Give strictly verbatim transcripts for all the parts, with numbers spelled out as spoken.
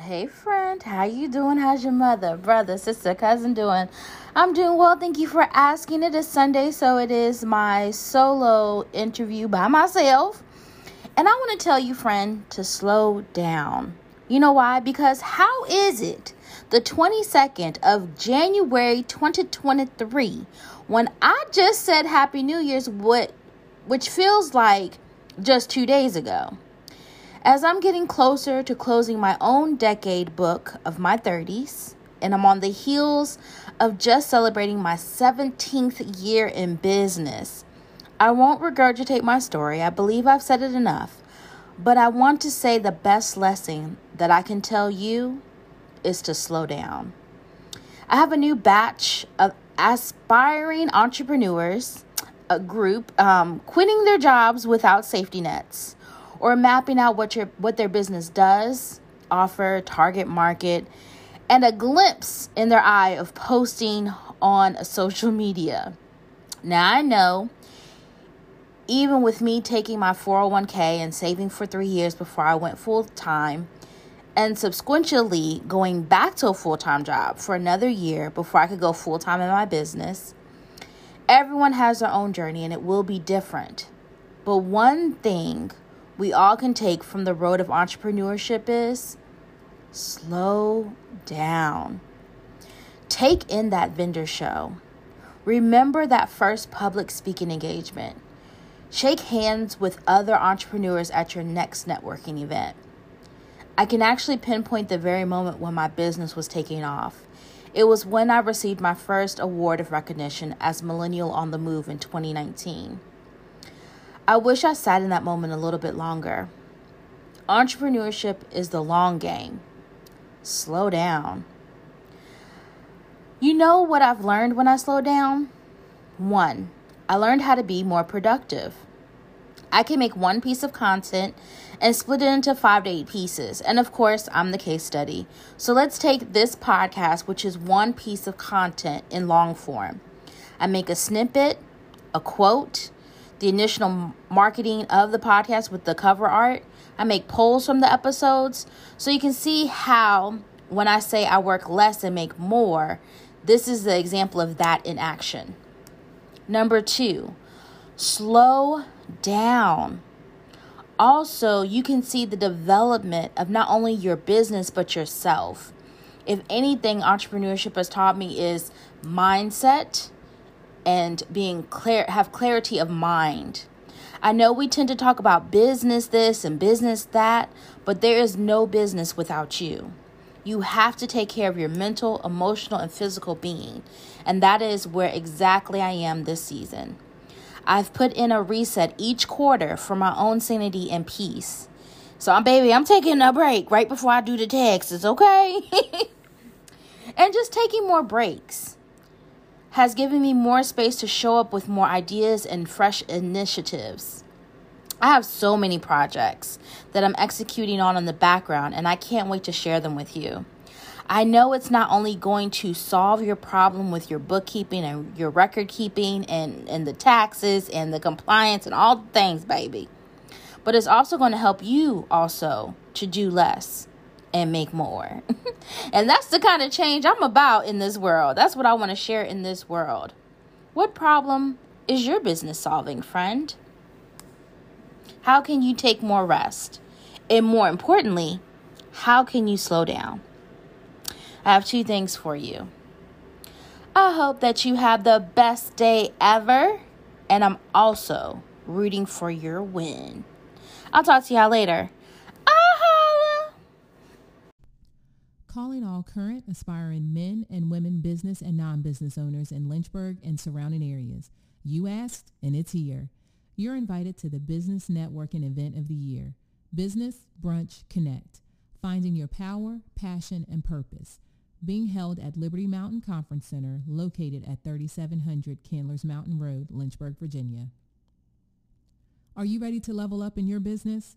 Hey friend, how you doing? How's your mother, brother, sister, cousin doing? I'm doing well, thank you for asking. It is Sunday, so it is my solo interview by myself. And I want to tell you, friend, to slow down. You know why? Because how is it the twenty-second of January twenty twenty-three, when I just said Happy New Year's, what, which feels like just two days ago? As I'm getting closer to closing my own decade book of my thirties, and I'm on the heels of just celebrating my seventeenth year in business, I won't regurgitate my story. I believe I've said it enough, but I want to say the best lesson that I can tell you is to slow down. I have a new batch of aspiring entrepreneurs, a group um, quitting their jobs without safety nets or mapping out what your what their business does, offer, target market, and a glimpse in their eye of posting on social media. Now I know, even with me taking my four oh one k and saving for three years before I went full-time and subsequently going back to a full-time job for another year before I could go full-time in my business, everyone has their own journey and it will be different. But one thing we all can take from the road of entrepreneurship is slow down. Take in that vendor show. Remember that first public speaking engagement. Shake hands with other entrepreneurs at your next networking event. I can actually pinpoint the very moment when my business was taking off. It was when I received my first award of recognition as Millennial on the Move in twenty nineteen. I wish I sat in that moment a little bit longer. Entrepreneurship is the long game. Slow down. You know what I've learned when I slow down? One, I learned how to be more productive. I can make one piece of content and split it into five to eight pieces. And of course, I'm the case study. So let's take this podcast, which is one piece of content in long form. I make a snippet, a quote, the initial marketing of the podcast with the cover art. I make polls from the episodes. So you can see how when I say I work less and make more, this is the example of that in action. Number two, slow down. Also, you can see the development of not only your business, but yourself. If anything entrepreneurship has taught me is mindset and being clear, have clarity of mind. I know we tend to talk about business this and business that, but there is no business without you. You have to take care of your mental, emotional, and physical being. And that is where exactly I am this season. I've put in a reset each quarter for my own sanity and peace. So, I'm, baby, I'm taking a break right before I do the taxes, okay? And just taking more breaks has given me more space to show up with more ideas and fresh initiatives. I have so many projects that I'm executing on in the background, and I can't wait to share them with you. I know it's not only going to solve your problem with your bookkeeping and your record keeping and, and the taxes and the compliance and all the things, baby, but it's also going to help you also to do less and make more. And that's the kind of change I'm about in this world. That's what I want to share in this world. What problem is your business solving, friend? How can you take more rest? And more importantly, how can you slow down? I have two things for you. I hope that you have the best day ever. And I'm also rooting for your win. I'll talk to y'all later. Ahola! Calling all current, aspiring men and women business and non-business owners in Lynchburg and surrounding areas. You asked, and it's here. You're invited to the Business Networking Event of the Year, Business Brunch Connect, Finding Your Power, Passion, and Purpose. being held at Liberty Mountain Conference Center, located at thirty-seven hundred Candler's Mountain Road, Lynchburg, Virginia. Are you ready to level up in your business?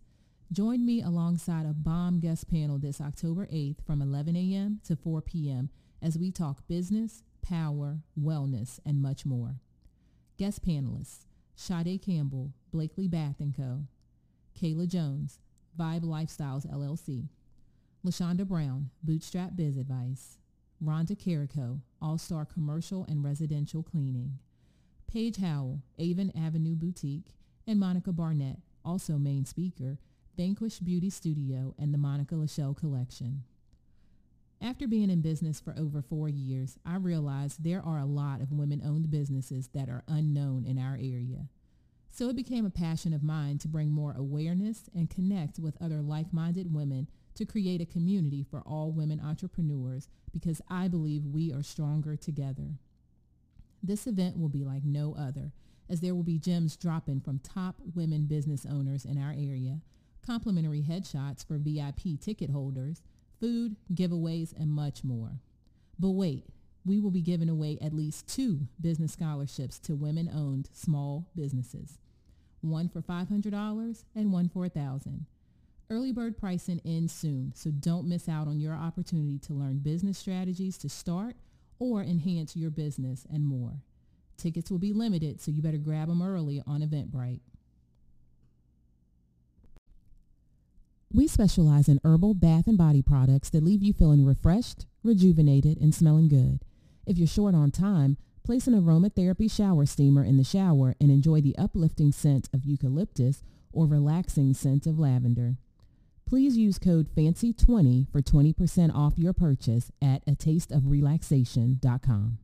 Join me alongside a bomb guest panel this October eighth from eleven a.m. to four p.m. as we talk business, power, wellness, and much more. Guest panelists: Shade Campbell, Blakely Bath and Co., Kayla Jones, Vibe Lifestyles L L C, LaShonda Brown, Bootstrap Biz Advice, Rhonda Carrico, All-Star Commercial and Residential Cleaning, Paige Howell, Avon Avenue Boutique, and Monica Barnett, also main speaker, Vanquish Beauty Studio and the Monica Lachelle Collection. After being in business for over four years, I realized there are a lot of women-owned businesses that are unknown in our area. So it became a passion of mine to bring more awareness and connect with other like-minded women to create a community for all women entrepreneurs, because I believe we are stronger together. This event will be like no other, as there will be gems dropping from top women business owners in our area, complimentary headshots for V I P ticket holders, food, giveaways, and much more. But wait, we will be giving away at least two business scholarships to women-owned small businesses, one for five hundred dollars and one for one thousand dollars. Early bird pricing ends soon, so don't miss out on your opportunity to learn business strategies to start or enhance your business and more. Tickets will be limited, so you better grab them early on Eventbrite. We specialize in herbal bath and body products that leave you feeling refreshed, rejuvenated, and smelling good. If you're short on time, place an aromatherapy shower steamer in the shower and enjoy the uplifting scent of eucalyptus or relaxing scent of lavender. Please use code fancy twenty for twenty percent off your purchase at a taste of relaxation dot com.